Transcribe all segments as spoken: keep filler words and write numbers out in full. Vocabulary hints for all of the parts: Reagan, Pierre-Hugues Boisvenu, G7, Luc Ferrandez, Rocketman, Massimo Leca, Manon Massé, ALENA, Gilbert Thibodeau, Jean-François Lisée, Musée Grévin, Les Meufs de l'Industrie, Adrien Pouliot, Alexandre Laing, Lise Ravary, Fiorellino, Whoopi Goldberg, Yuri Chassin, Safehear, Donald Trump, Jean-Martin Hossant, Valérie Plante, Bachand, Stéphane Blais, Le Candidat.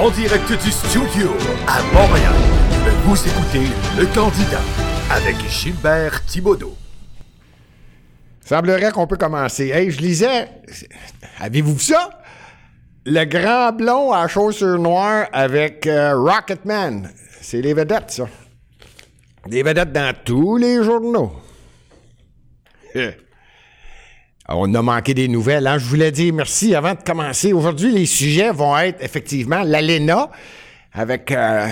en direct du studio à Montréal. Vous écoutez Le Candidat avec Gilbert Thibodeau. Semblerait qu'on peut commencer. Hey, je lisais... Avez-vous vu ça? Le grand blond à chaussures noires avec euh, Rocketman. C'est les vedettes, ça. Des vedettes dans tous les journaux. On a manqué des nouvelles, hein? Je voulais dire merci avant de commencer. Aujourd'hui, les sujets vont être effectivement l'ALENA avec euh,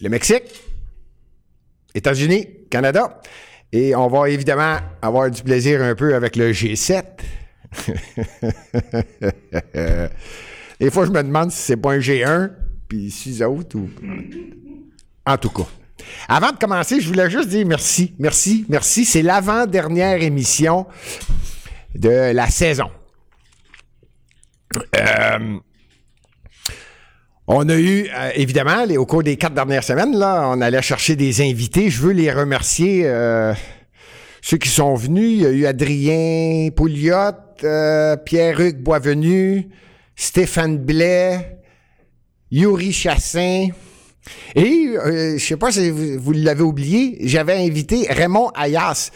le Mexique, États-Unis, Canada. Et on va évidemment avoir du plaisir un peu avec le G sept. Des fois, je me demande si c'est pas un G un, puis six autres. Ou... En tout cas. Avant de commencer, je voulais juste dire merci, merci, merci. C'est l'avant-dernière émission de la saison. Euh, on a eu, euh, évidemment, les, au cours des quatre dernières semaines, là, on allait chercher des invités. Je veux les remercier, euh, ceux qui sont venus. Il y a eu Adrien Pouliot, euh, Pierre-Hugues Boisvenu, Stéphane Blais, Yuri Chassin. Et, euh, je ne sais pas si vous, vous l'avez oublié, j'avais invité Raymond Ayas.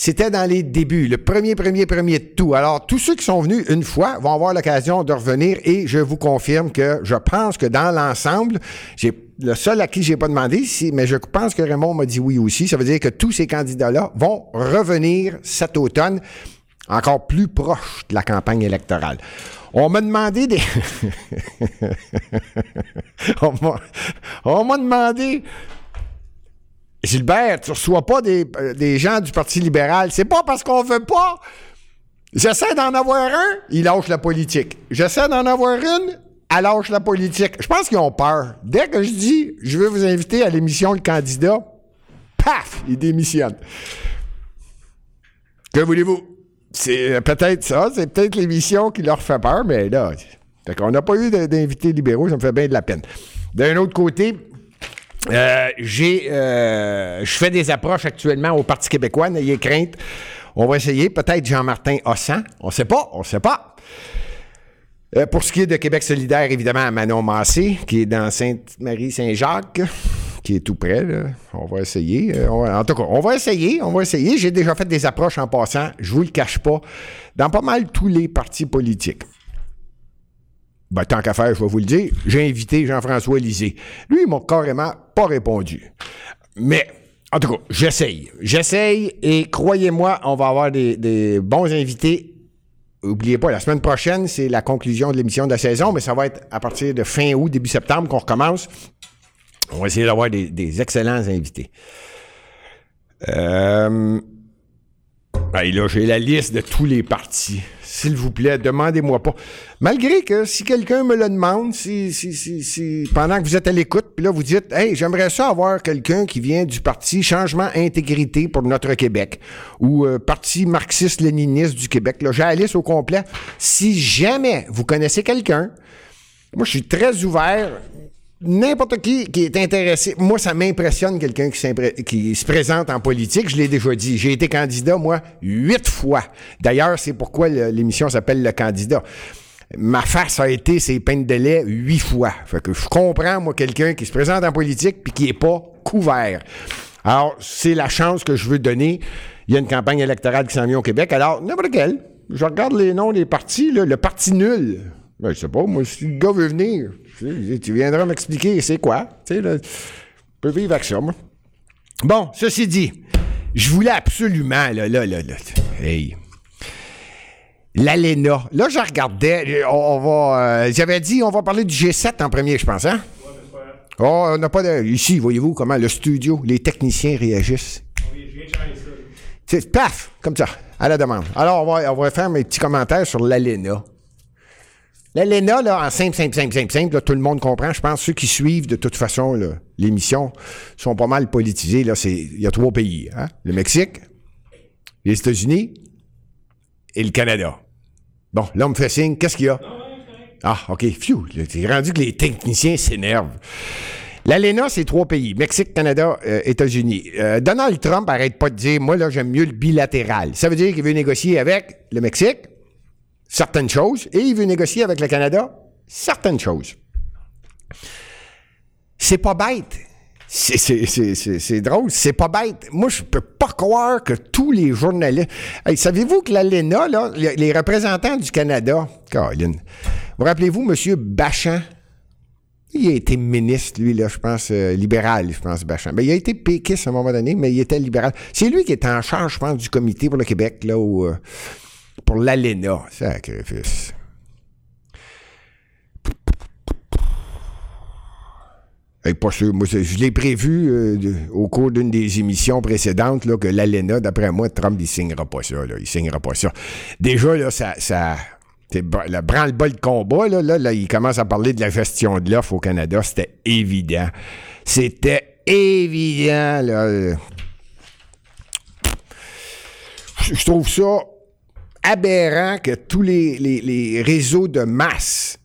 C'était dans les débuts, le premier, premier, premier de tout. Alors, tous ceux qui sont venus une fois vont avoir l'occasion de revenir et je vous confirme que je pense que dans l'ensemble, j'ai, le seul à qui je n'ai pas demandé, c'est, mais je pense que Raymond m'a dit oui aussi. Ça veut dire que tous ces candidats-là vont revenir cet automne encore plus proche de la campagne électorale. On m'a demandé des... on, m'a... on m'a demandé... Gilbert, tu ne reçois pas des, des gens du Parti libéral. C'est pas parce qu'on veut pas. J'essaie d'en avoir un, il lâche la politique. J'essaie d'en avoir une, elle lâche la politique. Je pense qu'ils ont peur. Dès que je dis, je veux vous inviter à l'émission Le Candidat, paf, ils démissionnent. Que voulez-vous? C'est peut-être ça, c'est peut-être l'émission qui leur fait peur, mais là, fait qu'on n'a pas eu d'invités libéraux, ça me fait bien de la peine. D'un autre côté... Euh, j'ai, euh, je fais des approches actuellement au Parti québécois, n'ayez crainte. On va essayer, peut-être Jean-Martin Hossant. On sait pas, on sait pas. Euh, pour ce qui est de Québec solidaire, évidemment, à Manon Massé, qui est dans Sainte-Marie-Saint-Jacques, qui est tout près, là. On va essayer. Euh, on va, en tout cas, on va essayer, on va essayer. J'ai déjà fait des approches en passant, je vous le cache pas, dans pas mal tous les partis politiques. Ben, tant qu'à faire, je vais vous le dire, j'ai invité Jean-François Lisée. Lui, il m'a carrément pas répondu. Mais, en tout cas, j'essaye. J'essaye et croyez-moi, on va avoir des, des bons invités. N'oubliez pas, la semaine prochaine, c'est la conclusion de l'émission de la saison, mais ça va être à partir de fin août, début septembre qu'on recommence. On va essayer d'avoir des, des excellents invités. Euh... Et là, j'ai la liste de tous les partis. S'il vous plaît, demandez-moi pas. Malgré que si quelqu'un me le demande, si, si, si, si pendant que vous êtes à l'écoute, puis là, vous dites « Hey, j'aimerais ça avoir quelqu'un qui vient du parti Changement Intégrité pour notre Québec » ou euh, « Parti marxiste-léniniste du Québec ». Là, j'ai la liste au complet. Si jamais vous connaissez quelqu'un, moi, je suis très ouvert... N'importe qui qui est intéressé. Moi, ça m'impressionne quelqu'un qui, qui se présente en politique. Je l'ai déjà dit. J'ai été candidat, moi, huit fois. D'ailleurs, c'est pourquoi le, l'émission s'appelle Le Candidat. Ma face a été ses peintes de lait huit fois. Fait que je comprends, moi, quelqu'un qui se présente en politique puis qui n'est pas couvert. Alors, c'est la chance que je veux donner. Il y a une campagne électorale qui s'en vient au Québec. Alors, n'importe quel. Je regarde les noms des partis, là. Le parti nul. Ben, je sais pas, moi, si le gars veut venir... Tu viendras m'expliquer c'est quoi. Tu sais, là, je peux vivre avec ça, moi. Bon, ceci dit, je voulais absolument, là, là, là, là, hey, l'ALENA. Là, je regardais, on va, euh, j'avais dit, on va parler du G sept en premier, je pense, hein? Ouais, c'est pas... Oh, on n'a pas de... Ici, voyez-vous comment le studio, les techniciens réagissent. Oui, je viens de changer ça. C'est, paf, comme ça, à la demande. Alors, on va, on va faire mes petits commentaires sur l'ALENA. L'ALENA, là, en simple, simple, simple, simple, simple, là, tout le monde comprend. Je pense que ceux qui suivent, de toute façon, là, l'émission, sont pas mal politisés. Là, c'est, il y a trois pays, hein? Le Mexique, les États-Unis et le Canada. Bon, là, on me fait signe. Qu'est-ce qu'il y a? Ah, OK. Phew, c'est rendu que les techniciens s'énervent. L'ALENA, c'est trois pays. Mexique, Canada, euh, États-Unis. Euh, Donald Trump arrête pas de dire, moi, là, j'aime mieux le bilatéral. Ça veut dire qu'il veut négocier avec le Mexique, certaines choses, et il veut négocier avec le Canada certaines choses. C'est pas bête. C'est, c'est, c'est, c'est, c'est drôle, c'est pas bête. Moi, je peux pas croire que tous les journalistes... Hey, savez-vous que l'ALENA, là, les, les représentants du Canada, Caroline, vous rappelez-vous M. Bachand? Il a été ministre, lui, là, je pense, euh, libéral, je pense, Bachand. Ben, il a été péquiste à un moment donné, mais il était libéral. C'est lui qui était en charge, je pense, du comité pour le Québec, là, où, euh, pour l'ALENA. Sacrifice. Pas sûr. Moi, je l'ai prévu euh, de, au cours d'une des émissions précédentes là, que l'ALENA, d'après moi, Trump, il signera pas ça. Là. Il signera pas ça. Déjà, là, ça, ça c'est le branle-bas de combat. Là, là, là, il commence à parler de la gestion de l'offre au Canada. C'était évident. C'était évident. Là. Je trouve ça aberrant que tous les, les, les réseaux de masse.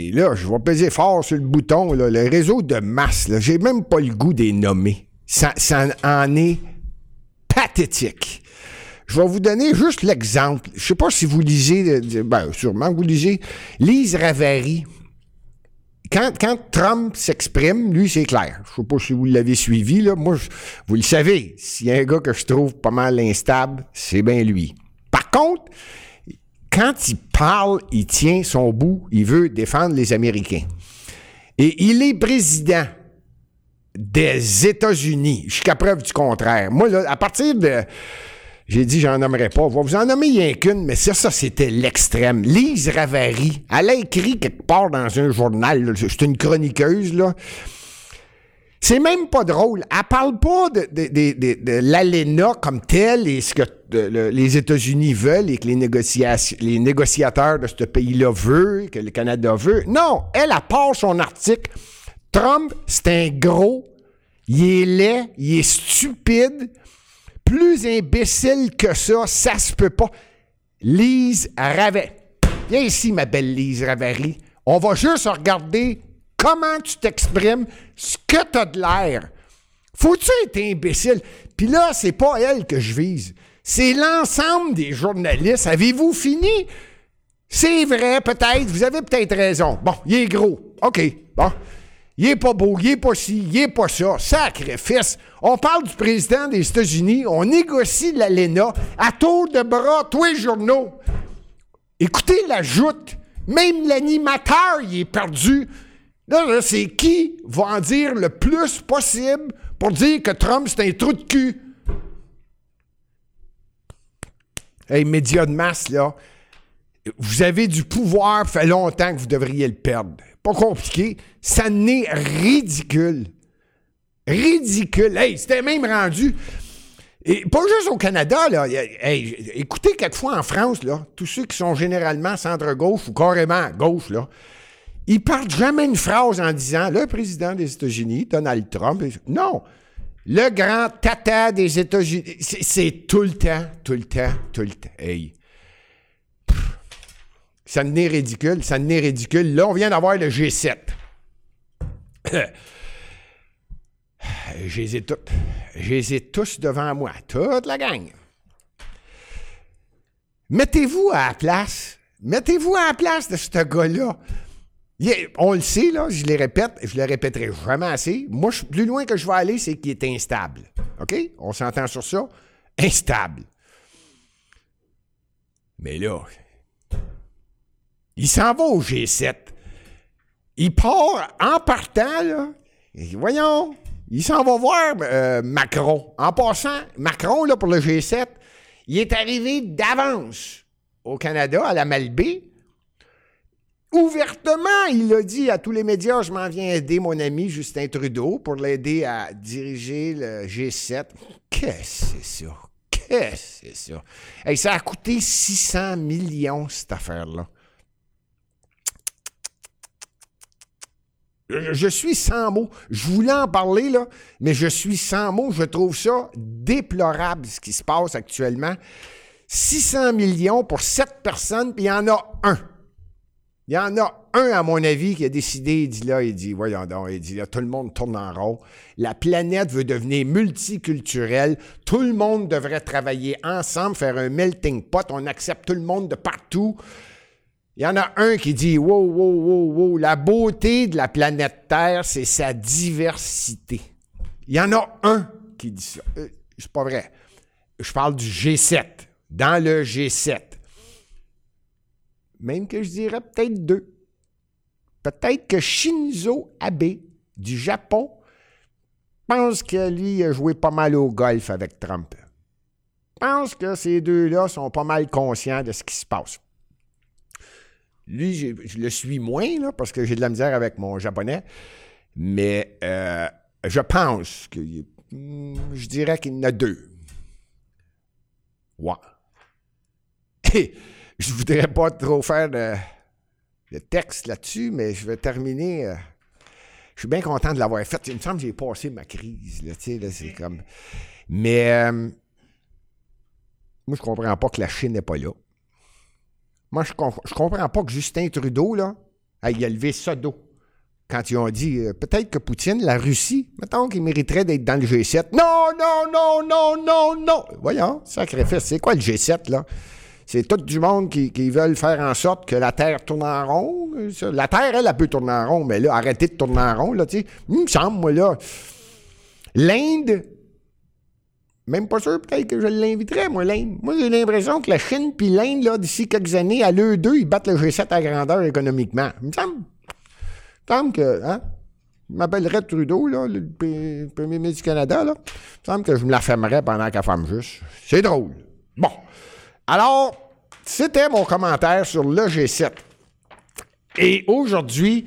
Et là, je vais peser fort sur le bouton, là, le réseau de masse, là, j'ai même pas le goût des nommer. Ça, ça en est pathétique. Je vais vous donner juste l'exemple. Je sais pas si vous lisez, ben sûrement que vous lisez, Lise Ravary. Quand, quand Trump s'exprime, lui, c'est clair. Je sais pas si vous l'avez suivi, là. Moi, je, vous le savez, s'il y a un gars que je trouve pas mal instable, c'est bien lui. Par contre... Quand il parle, il tient son bout, il veut défendre les Américains. Et il est président des États-Unis, jusqu'à preuve du contraire. Moi, là, à partir de... J'ai dit, j'en nommerai pas. Vous en nommez rien qu'une, mais ça, ça, c'était l'extrême. Lise Ravary, elle a écrit quelque part dans un journal, là, c'est une chroniqueuse, là. C'est même pas drôle. Elle parle pas de, de, de, de, de l'ALENA comme telle et ce que de, le, les États-Unis veulent et que les, négociations, les négociateurs de ce pays-là veulent, que le Canada veut. Non, elle, elle part son article. Trump, c'est un gros, il est laid, il est stupide, plus imbécile que ça, ça se peut pas. Lise Ravary. Viens ici, ma belle Lise Ravary. On va juste regarder... Comment tu t'exprimes, ce que t'as de l'air. Faut-tu être imbécile? Puis là, c'est pas elle que je vise. C'est l'ensemble des journalistes. Avez-vous fini? C'est vrai, peut-être. Vous avez peut-être raison. Bon, il est gros. OK. Bon. Il est pas beau, il est pas ci, il est pas ça. Sacrifice. On parle du président des États-Unis. On négocie l'ALENA à tour de bras, tous les journaux. Écoutez la joute. Même l'animateur, il est perdu. Là, là, c'est qui va en dire le plus possible pour dire que Trump, c'est un trou de cul? Hey, médias de masse, là, vous avez du pouvoir, fait longtemps que vous devriez le perdre. Pas compliqué, ça n'est ridicule. Ridicule. Hey, c'était même rendu... Et pas juste au Canada, là. Hey, écoutez, quelquefois en France, là, tous ceux qui sont généralement centre-gauche ou carrément à gauche, là, ils partent jamais une phrase en disant « Le président des États-Unis, Donald Trump... » Non! Le grand tata des États-Unis... C'est, c'est tout le temps, tout le temps, tout le temps. Hey! Pff. Ça n'est ridicule, ça n'est ridicule. Là, on vient d'avoir le G sept. Je les ai tous. Je les ai tous devant moi. Toute la gang. Mettez-vous à la place. Mettez-vous à la place de ce gars-là. Yeah, on le sait, là, je le répète, je le répéterai jamais assez. Moi, je, plus loin que je vais aller, c'est qu'il est instable. OK? On s'entend sur ça? Instable. Mais là, il s'en va au G sept. Il part en partant, là. Et voyons, il s'en va voir euh, Macron. En passant, Macron, là, pour le G sept, il est arrivé d'avance au Canada, à la Malbaie. Ouvertement, il a dit à tous les médias, je m'en viens aider mon ami Justin Trudeau pour l'aider à diriger le G sept. Qu'est-ce que c'est ça? Qu'est-ce que c'est ça? Hey, ça a coûté six cents millions, cette affaire-là. Je, je suis sans mots. Je voulais en parler, là, mais je suis sans mots. Je trouve ça déplorable, ce qui se passe actuellement. six cents millions pour sept personnes, puis il y en a un. Il y en a un, à mon avis, qui a décidé, il dit là, il dit, voyons donc, il dit là, tout le monde tourne en rond, la planète veut devenir multiculturelle, tout le monde devrait travailler ensemble, faire un melting pot, on accepte tout le monde de partout. Il y en a un qui dit « Wow, wow, wow, wow, la beauté de la planète Terre, c'est sa diversité. » Il y en a un qui dit ça. Euh, c'est pas vrai. Je parle du G sept. Dans le G sept. Même que je dirais peut-être deux. Peut-être que Shinzo Abe, du Japon, pense que lui a joué pas mal au golf avec Trump. Pense que ces deux-là sont pas mal conscients de ce qui se passe. Lui, je, je le suis moins, là, parce que j'ai de la misère avec mon japonais, mais euh, je pense que je dirais qu'il y en a deux. Ouais. Et je ne voudrais pas trop faire de, de texte là-dessus, mais je vais terminer. Euh, je suis bien content de l'avoir fait. Il me semble que j'ai passé ma crise, là, tu sais, là, c'est comme... Mais euh, moi, je ne comprends pas que la Chine n'est pas là. Moi, je ne comp- comprends pas que Justin Trudeau, là, il a levé ça d'eau. Quand ils ont dit, euh, peut-être que Poutine, la Russie, mettons qu'il mériterait d'être dans le G sept. Non, non, non, non, non, non! Voyons, sacrifice. C'est quoi le G sept, là? C'est tout du monde qui, qui veulent faire en sorte que la Terre tourne en rond. La Terre, elle, elle, elle peut tourner en rond, mais là, arrêtez de tourner en rond, là, tu sais. Il me semble, moi, là, l'Inde... Même pas sûr, peut-être que je l'inviterais, moi, l'Inde. Moi, j'ai l'impression que la Chine puis l'Inde, là, d'ici quelques années, à l'eux deux, ils battent le G sept à grandeur économiquement. Il me semble, il me semble que, hein, je m'appellerais Trudeau, là, le premier ministre du Canada, là. Il me semble que je me la fermerais pendant qu'elle ferme juste. C'est drôle. Bon. Alors, c'était mon commentaire sur le G sept. Et aujourd'hui...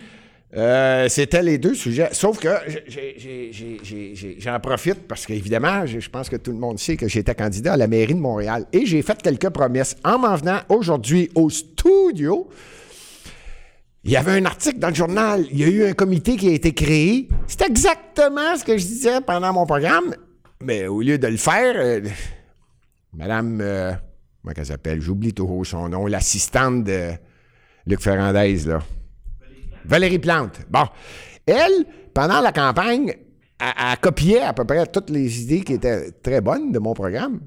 Euh, c'était les deux sujets, sauf que j'ai, j'ai, j'ai, j'ai, j'ai, j'en profite parce qu'évidemment, je pense que tout le monde sait que j'étais candidat à la mairie de Montréal et j'ai fait quelques promesses. En m'en venant aujourd'hui au studio, il y avait un article dans le journal, il y a eu un comité qui a été créé. C'est exactement ce que je disais pendant mon programme, mais au lieu de le faire, euh, madame, euh, comment elle s'appelle, j'oublie toujours son nom, l'assistante de Luc Ferrandez, là. Valérie Plante. Bon. Elle, pendant la campagne, a, a copié à peu près toutes les idées qui étaient très bonnes de mon programme.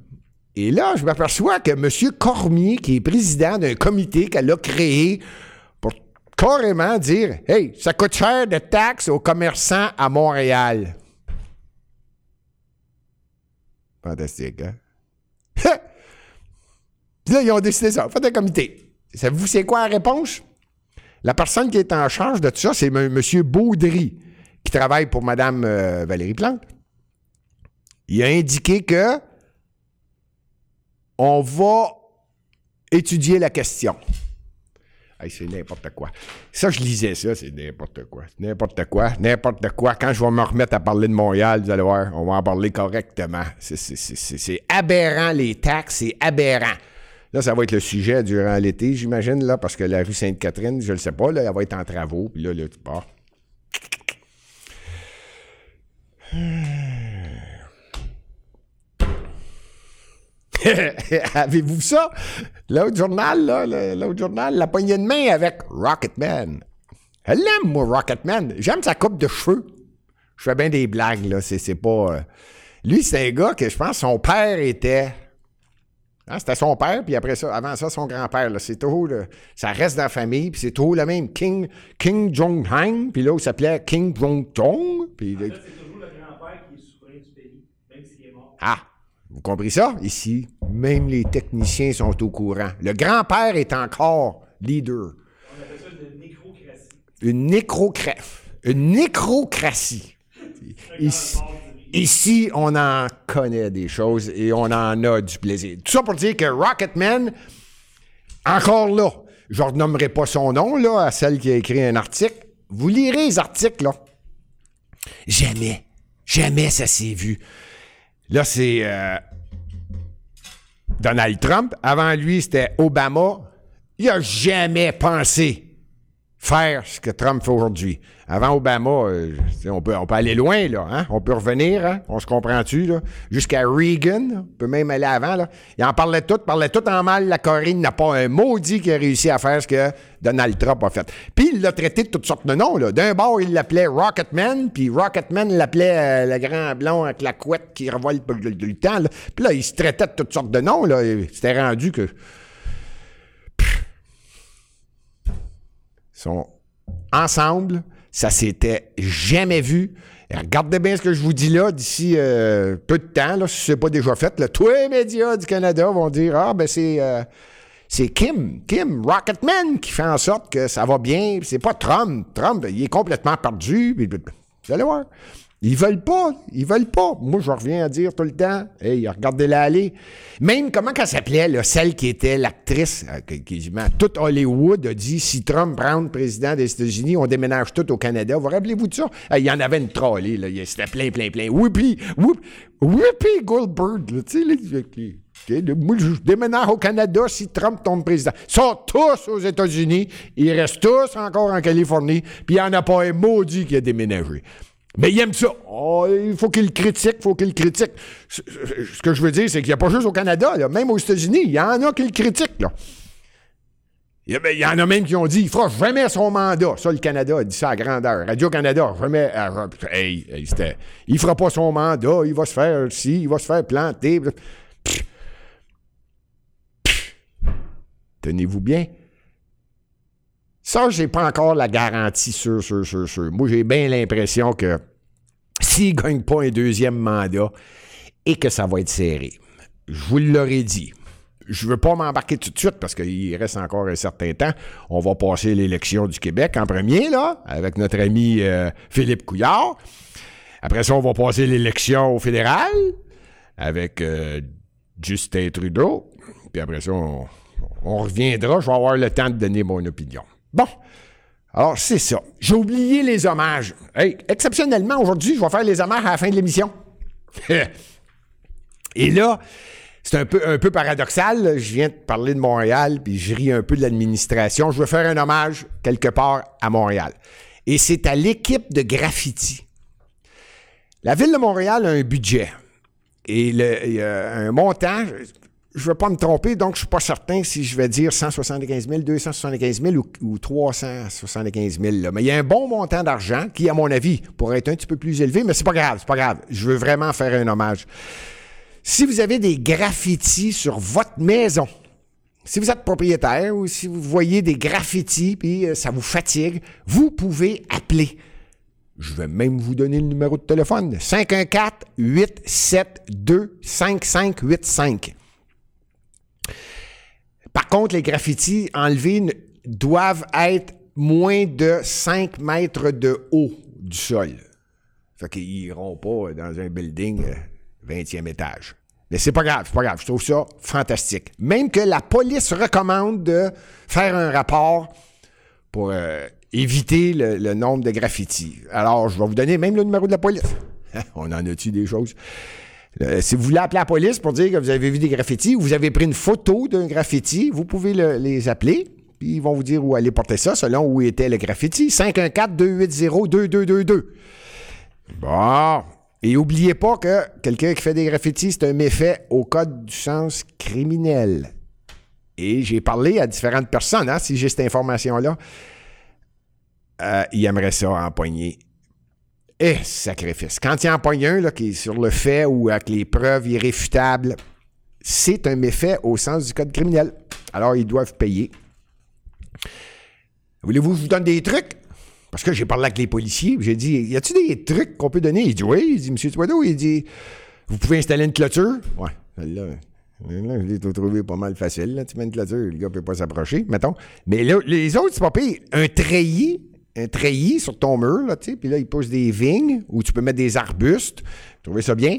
Et là, je m'aperçois que M. Cormier, qui est président d'un comité qu'elle a créé pour carrément dire « Hey, ça coûte cher de taxes aux commerçants à Montréal. » Fantastique, hein? Puis là, ils ont décidé ça. Faites un comité. Savez-vous c'est quoi la réponse? La personne qui est en charge de tout ça, c'est M. Baudry, qui travaille pour Mme euh, Valérie Plante. Il a indiqué que on va étudier la question. Hey, c'est n'importe quoi. Ça, je lisais ça, c'est n'importe quoi. N'importe quoi, n'importe quoi. Quand je vais me remettre à parler de Montréal, vous allez voir, on va en parler correctement. C'est, c'est, c'est, c'est, c'est aberrant, les taxes, c'est aberrant. Là, ça va être le sujet durant l'été, j'imagine, là, parce que la rue Sainte-Catherine, je ne le sais pas, là, elle va être en travaux, puis là, là, tu pars. Avez-vous ça? L'autre journal, là, l'autre journal, la poignée de main avec Rocketman. Elle aime, moi, Rocketman. J'aime sa coupe de cheveux. Je fais bien des blagues, là, c'est, c'est pas... Euh... Lui, c'est un gars que, je pense, son père était... Hein, c'était son père, puis après ça, avant ça, son grand-père. Là, c'est toujours, là, ça reste dans la famille, puis c'est toujours le même King, Kim Jong-un, puis là, il s'appelait Kim Jong-un. Puis en fait, c'est toujours le grand-père qui est souverain du pays, même s'il est mort. Ah, vous comprenez ça? Ici, même les techniciens sont au courant. Le grand-père est encore leader. On appelle ça une nécrocratie. Une nécrocratie. Une nécrocratie. Ici. Ici, on en connaît des choses et on en a du plaisir. Tout ça pour dire que Rocketman, encore là, je ne renommerai pas son nom là, à celle qui a écrit un article. Vous lirez les articles, là. Jamais, jamais ça s'est vu. Là, c'est euh, Donald Trump. Avant lui, c'était Obama. Il n'a jamais pensé faire ce que Trump fait aujourd'hui. Avant Obama, euh, on, peut, on peut aller loin, là, hein? On peut revenir, hein? On se comprend-tu, là? Jusqu'à Reagan, on peut même aller avant, là. Il en parlait tout, parlait tout en mal, la Corée n'a pas un maudit qui a réussi à faire ce que Donald Trump a fait. Puis il l'a traité de toutes sortes de noms, là. D'un bord, il l'appelait Rocketman, puis Rocketman l'appelait euh, le grand blond avec la couette qui revoit le, le, le, le temps, là. Puis là, il se traitait de toutes sortes de noms, là. C'était rendu que... sont ensemble. Ça s'était jamais vu. Et regardez bien ce que je vous dis là d'ici euh, peu de temps, là, si ce n'est pas déjà fait. Là, tous les médias du Canada vont dire « Ah, ben c'est... Euh, » C'est Kim, Kim, Rocketman, qui fait en sorte que ça va bien. C'est pas Trump. Trump, il est complètement perdu. Vous allez voir. Ils veulent pas. Ils veulent pas. Moi, je reviens à dire tout le temps, « Hey, regardez-la aller. » Même, comment qu'elle s'appelait, là, celle qui était l'actrice, quasiment toute Hollywood a dit, « Si Trump prend le président des États-Unis, on déménage tout au Canada. » Vous, vous rappelez-vous de ça? Il hey, y en avait une trollée, là. C'était plein, plein, plein. Whoopi, Whoopi Goldberg, là, tu sais, les... Moi, je déménage au Canada si Trump tombe président. Ils sont tous aux États-Unis, ils restent tous encore en Californie, puis il n'y en a pas un maudit qui a déménagé. Mais il aime ça. Oh, il faut qu'il le critique, il faut qu'il le critique. Ce, ce, ce que je veux dire, c'est qu'il n'y a pas juste au Canada, là, même aux États-Unis, il y en a qui le critiquent. Là. Il y en a même qui ont dit, il ne fera jamais son mandat. Ça, le Canada a dit ça à grandeur. Radio-Canada, jamais... Hey, hey, c'était, il ne fera pas son mandat, il va se faire ci, il va se faire planter... Pff. Tenez-vous bien. Ça, j'ai pas encore la garantie sur, sur, sur, sur. Moi, j'ai bien l'impression que s'il ne gagne pas un deuxième mandat et que ça va être serré, je vous l'aurais dit, je ne veux pas m'embarquer tout de suite parce qu'il reste encore un certain temps. On va passer l'élection du Québec en premier, là, avec notre ami euh, Philippe Couillard. Après ça, on va passer l'élection au fédéral avec euh, Justin Trudeau. Puis après ça, on... On reviendra, je vais avoir le temps de donner mon opinion. Bon, alors c'est ça. J'ai oublié les hommages. Hey, exceptionnellement, aujourd'hui, je vais faire les hommages à la fin de l'émission. Et là, c'est un peu, un peu paradoxal. Là. Je viens de parler de Montréal, puis je ris un peu de l'administration. Je veux faire un hommage quelque part à Montréal. Et c'est à l'équipe de graffiti. La Ville de Montréal a un budget. Et le, il y a un montant... Je ne veux pas me tromper, donc je ne suis pas certain si je vais dire cent soixante-quinze mille, deux cent soixante-quinze mille ou, ou trois cent soixante-quinze mille. Là. Mais il y a un bon montant d'argent qui, à mon avis, pourrait être un petit peu plus élevé, mais c'est pas grave, c'est pas grave. Je veux vraiment faire un hommage. Si vous avez des graffitis sur votre maison, si vous êtes propriétaire ou si vous voyez des graffitis puis euh, ça vous fatigue, vous pouvez appeler. Je vais même vous donner le numéro de téléphone. cinq un quatre, huit sept deux, cinq cinq huit cinq. Par contre, les graffitis enlevés doivent être moins de cinq mètres de haut du sol. Fait qu'ils n'iront pas dans un building vingtième étage. Mais c'est pas grave, c'est pas grave. Je trouve ça fantastique. Même que la police recommande de faire un rapport pour euh, éviter le, le nombre de graffitis. Alors, je vais vous donner même le numéro de la police. On en a-tu des choses? Euh, si vous voulez appeler la police pour dire que vous avez vu des graffitis ou vous avez pris une photo d'un graffiti, vous pouvez le, les appeler, puis ils vont vous dire où aller porter ça, selon où était le graffiti. cinq un quatre, deux huit zéro, deux deux deux deux. Bon. Et n'oubliez pas que quelqu'un qui fait des graffitis, c'est un méfait au code du sens criminel. Et j'ai parlé à différentes personnes, hein, si j'ai cette information-là. Euh, ils aimeraient ça empoigner. Eh, sacrifice. Quand il y en pogne un là, qui est sur le fait ou avec les preuves irréfutables, c'est un méfait au sens du code criminel. Alors, ils doivent payer. Voulez-vous que je vous donne des trucs? Parce que j'ai parlé avec les policiers, j'ai dit, y a-tu des trucs qu'on peut donner? Il dit, oui. Il dit, monsieur Thibodeau, il dit, vous pouvez installer une clôture? Ouais, là, là je l'ai trouvé pas mal facile. Là. Tu mets une clôture, le gars ne peut pas s'approcher, mettons. Mais là, les autres, c'est pas pire. Un treillis. Un treillis sur ton mur, là, tu sais, puis là, il pousse des vignes où tu peux mettre des arbustes. Trouvez ça bien.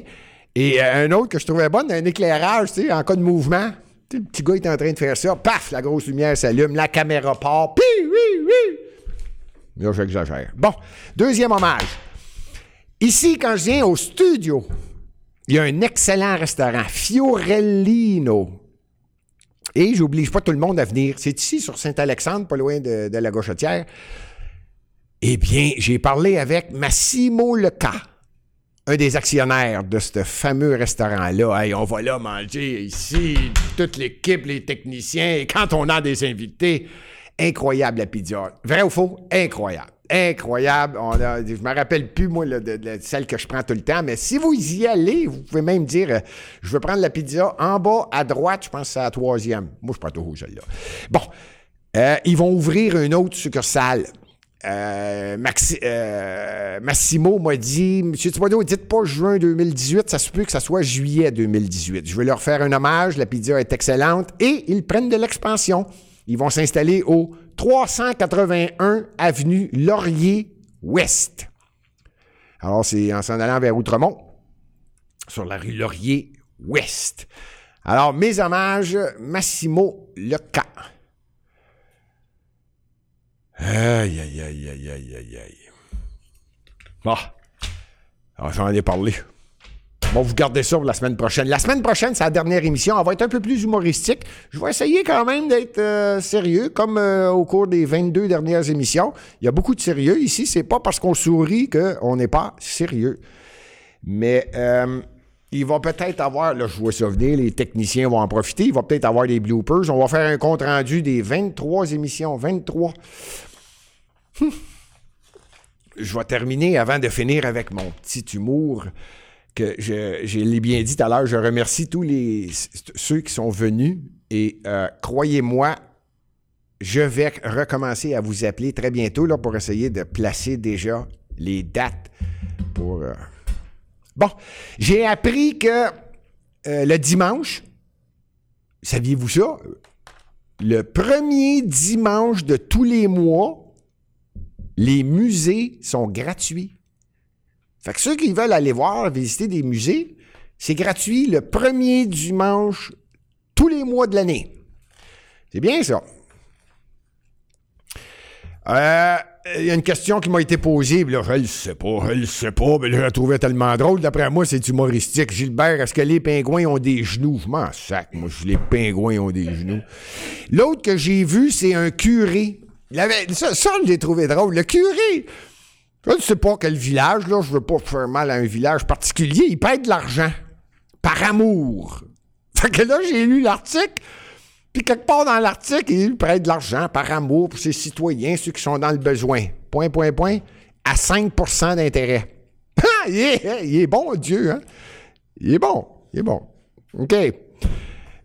Et euh, un autre que je trouvais bonne, un éclairage, tu sais, en cas de mouvement. Tu sais, le petit gars est en train de faire ça. Paf, la grosse lumière s'allume, la caméra part. Puis, oui, oui. Là, j'exagère. Bon, deuxième hommage. Ici, quand je viens au studio, il y a un excellent restaurant, Fiorellino. Et j'oblige pas tout le monde à venir. C'est ici, sur Saint-Alexandre, pas loin de, de la Gauchetière. Eh bien, j'ai parlé avec Massimo Leca, un des actionnaires de ce fameux restaurant-là. Hey, on va là manger ici, toute l'équipe, les techniciens, et quand on a des invités, incroyable la pizza. Vrai ou faux? Incroyable. Incroyable. On a, je me rappelle plus, moi, le, de, de celle que je prends tout le temps, mais si vous y allez, vous pouvez même dire euh, je veux prendre la pizza en bas à droite, je pense que c'est la troisième. Moi, je prends toujours celle-là. Bon. Euh, ils vont ouvrir une autre succursale. Euh, Maxi, euh, Massimo m'a dit « Monsieur Thibodeau, dites pas juin deux mille dix-huit, ça se peut que ça soit juillet deux mille dix-huit. Je veux leur faire un hommage, la pizza est excellente. » Et ils prennent de l'expansion. Ils vont s'installer au trois cent quatre-vingt-un avenue Laurier-Ouest. Alors, c'est en s'en allant vers Outremont, sur la rue Laurier-Ouest. Alors, mes hommages, Massimo Leca. Aïe, aïe, aïe, aïe, aïe, aïe, aïe. Bon. Alors, j'en ai parlé. Bon, vous gardez ça pour la semaine prochaine. La semaine prochaine, c'est la dernière émission. Elle va être un peu plus humoristique. Je vais essayer quand même d'être euh, sérieux, comme euh, au cours des vingt-deux dernières émissions. Il y a beaucoup de sérieux ici. C'est pas parce qu'on sourit qu'on n'est pas sérieux. Mais euh, il va peut-être avoir, là, je vois ça venir, les techniciens vont en profiter. Il va peut-être avoir des bloopers. On va faire un compte-rendu des vingt-trois émissions. vingt-trois. Hum. Je vais terminer avant de finir avec mon petit humour. Que je, je l'ai bien dit tout à l'heure, je remercie tous les, ceux qui sont venus et euh, croyez-moi, je vais recommencer à vous appeler très bientôt là, pour essayer de placer déjà les dates. Pour euh... Bon, j'ai appris que euh, le dimanche, saviez-vous ça? Le premier dimanche de tous les mois, les musées sont gratuits. Fait que ceux qui veulent aller voir, visiter des musées, c'est gratuit le premier dimanche tous les mois de l'année. C'est bien ça. Euh, il y a une question qui m'a été posée, là, je le sais pas, je le sais pas, mais là, je la trouvais tellement drôle. D'après moi, c'est humoristique. Gilbert, est-ce que les pingouins ont des genoux? Je m'en sac, moi, les pingouins ont des genoux. L'autre que j'ai vu, c'est un curé. Il avait, ça, ça, je l'ai trouvé drôle. Le curé... Je ne sais pas quel village, là, je veux pas faire mal à un village particulier, il paie de l'argent, par amour. Fait que là, j'ai lu l'article, puis quelque part dans l'article, il paie de l'argent, par amour, pour ses citoyens, ceux qui sont dans le besoin, point, point, point, à cinq pour cent d'intérêt. il, est, il est bon, Dieu, hein? Il est bon, il est bon. OK.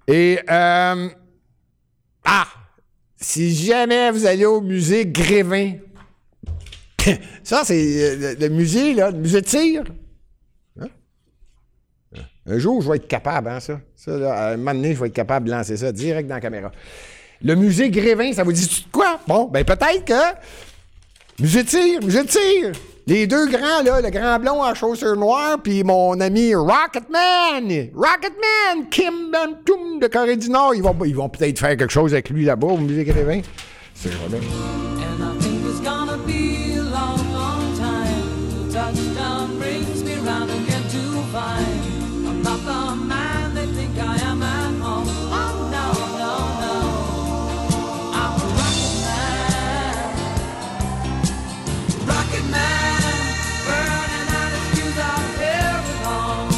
Et, euh, ah, si jamais vous allez au musée Grévin, ça, c'est le, le musée, là, le musée de tir. Hein? Un jour, je vais être capable, hein, ça. Ça, là, à un moment donné, je vais être capable de lancer ça direct dans la caméra. Le musée Grévin, ça vous dit quoi? Bon, ben peut-être que... Musée de tir, musée de tir. Les deux grands, là, le grand blond en chaussures noires, puis mon ami Rocketman. Rocketman, Kim Jong-un de Corée du Nord. Ils vont, ils vont peut-être faire quelque chose avec lui là-bas au musée Grévin. C'est vrai. Touchdown brings me round again to find I'm not the man they think I am at home. Oh no, no, no, I'm a rocket man. Rocket man, burning out his fuse out here at home.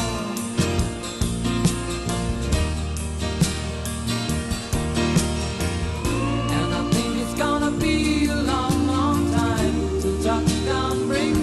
And I think it's gonna be a long, long time till touchdown brings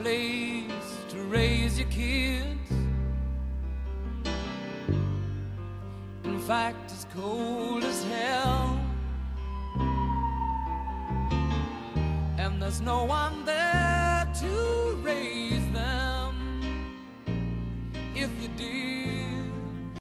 place to raise your kids. In fact, it's cold as hell, and there's no one there.